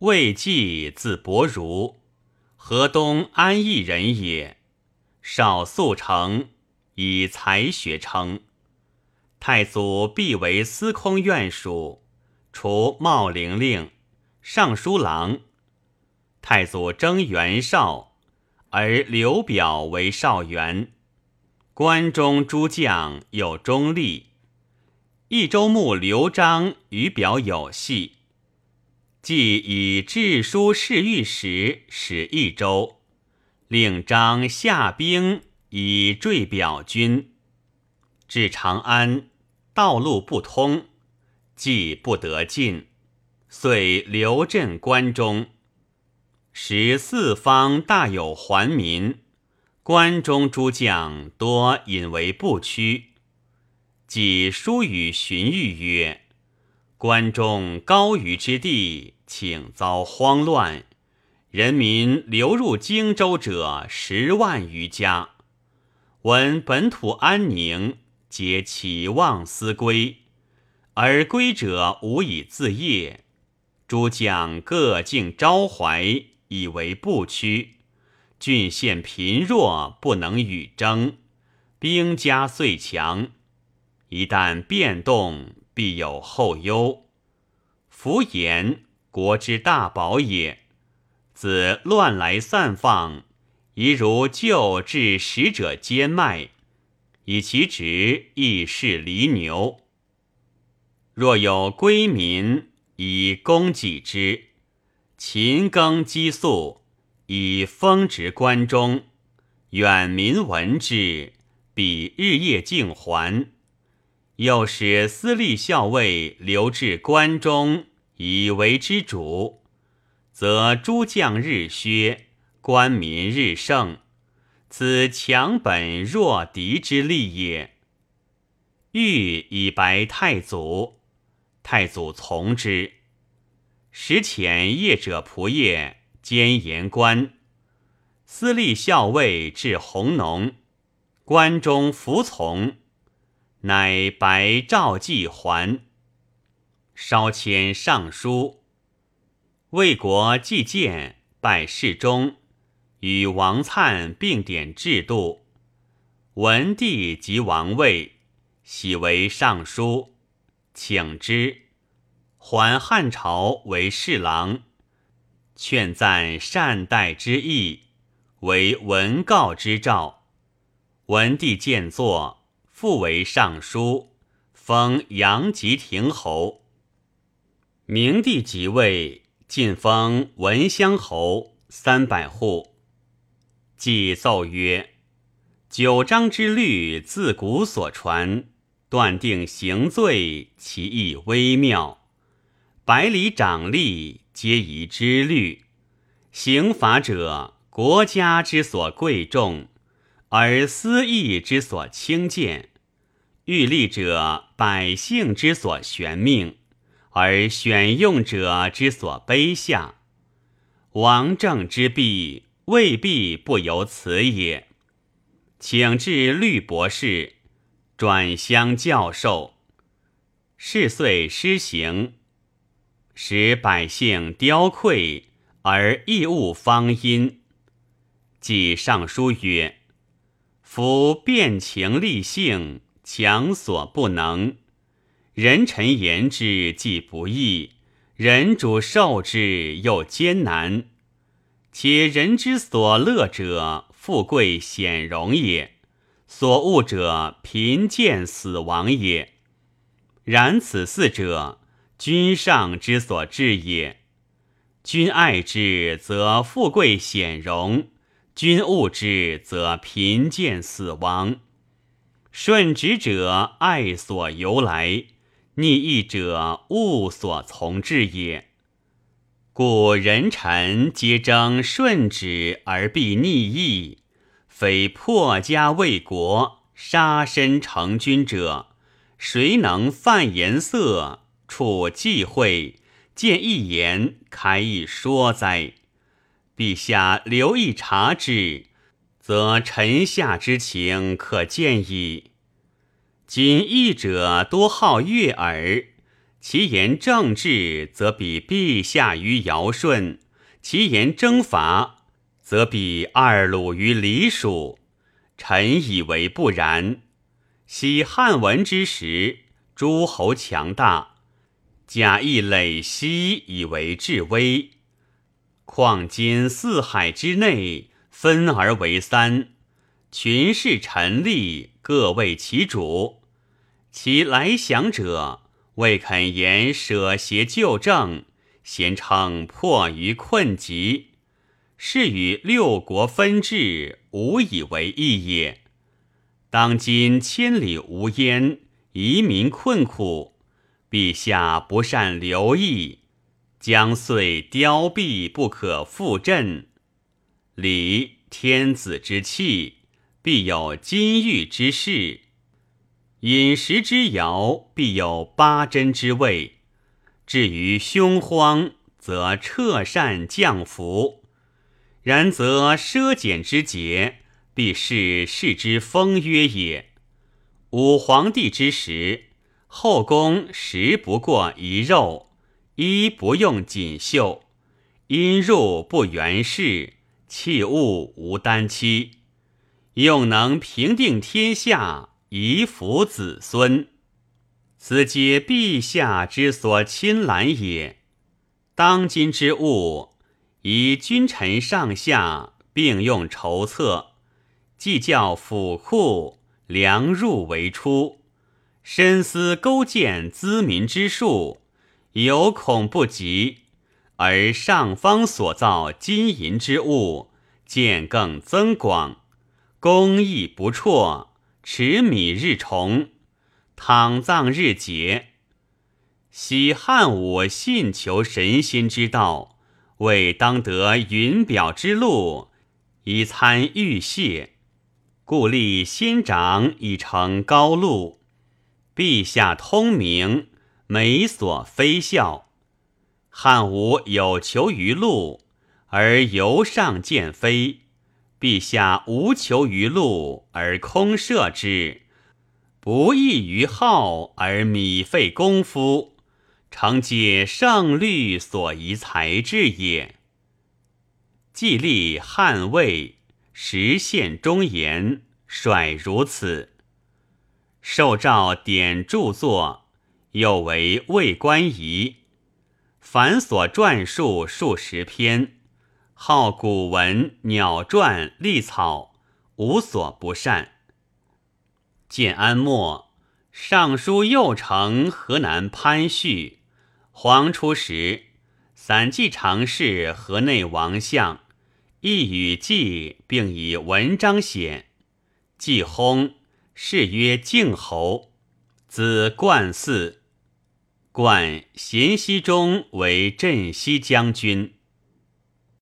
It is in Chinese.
魏济字伯如，河东安邑人也，少宿成，以才学称。太祖必为司空院属，除茂陵令、尚书郎。太祖征袁绍，而刘表为绍元。关中诸将有中立，益州牧刘璋与表有隙，即以致书侍御史使益州，令张下兵以坠表军。至长安，道路不通，既不得进，遂留镇关中。时四方大有还民，关中诸将多引为不屈。即书与荀彧曰：“关中高于之地，请遭慌乱，人民流入荆州者10万余家。闻本土安宁，皆其望思归，而归者无以自业。诸将各尽招怀，以为不屈。郡县贫弱，不能与争，兵家遂强。一旦变动，必有后忧。夫言国之大宝也，子乱来散放，宜如旧至使者兼卖，以其职亦是犁牛。若有归民，以供给之，勤耕积粟，以封职关中，远民闻之，必日夜敬还。又使私立校尉留至关中，以为之主，则诸将日削，官民日盛，此强本弱敌之利也。欲以白太祖，太祖从之。时遣谒者仆射兼盐官，私立校尉至弘农，关中服从，乃白诏既还，稍迁尚书。魏国既建，拜侍中，与王粲并典制度。文帝即王位，喜为尚书，请之，还汉朝为侍郎，劝赞善待之意，为文告之诏。文帝见作，复为尚书，封阳吉亭侯。明帝即位，晋封文乡侯300户。既奏曰：“九章之律，自古所传，断定刑罪，其意微妙。百里长吏，皆宜知律。刑法者，国家之所贵重，而私意之所轻贱；欲立者，百姓之所悬命，而选用者之所卑下。王政之弊，未必不由此也。请至律博士，转乡教授。”是岁施行，使百姓凋溃，而异物方殷。即上书曰：“夫变情立性，强所不能。人臣言之既不易，人主受之又艰难。且人之所乐者，富贵显荣也；所恶者，贫贱死亡也。然此四者，君上之所至也。君爱之，则富贵显荣；君恶之，则贫贱死亡。顺直者，爱所由来；逆意者，恶所从至也。故人臣皆争顺旨而必逆意，非破家卫国、杀身成君者，谁能犯颜色、处忌讳、见一言、开一说哉？陛下留意察之，则臣下之情可见矣。今义者多好悦耳，其言政治，则比陛下于尧舜；其言征伐，则比二鲁于黎蜀。臣以为不然。昔汉文之时，诸侯强大，假亦累息以为治威。况今四海之内，分而为三，群士臣吏各为其主。其来降者，未肯言舍邪就正，咸称迫于困急，是与六国分治无以为异也。当今千里无烟，移民困苦，陛下不善留意，将遂凋敝不可复振。礼天子之器，必有金玉之势。饮食之肴，必有八珍之味。至于凶荒，则彻善降福。然则奢俭之节，必是世之风约也。武皇帝之时，后宫食不过一肉，衣不用锦绣，因入不原室，器物无单期，用能平定天下，以辅子孙，此皆陛下之所亲览也。当今之物，以君臣上下并用筹策，既教府库粮入为出，深思勾践资民之术，有恐不及，而上方所造金银之物，见更增广，工艺不辍，持米日重，躺葬日节。昔汉武信求神仙之道，为当得云表之路，以参玉屑，故立仙长以成高路。陛下通明，每所非效。汉武有求于路，而由上见非。陛下无求于禄而空设之，不益于好而米费功夫，诚皆圣律所宜才智也。既立汉魏，实现忠言，率如此。受诏典著作，又为魏官仪，凡所撰述数十篇，好古文、鸟篆、历草，无所不善。建安末，尚书右丞河南潘旭，黄初时，散骑常侍河内王相，亦与季并以文章显。季薨，谥曰靖侯，子冠嗣。冠，咸熙中为镇西将军。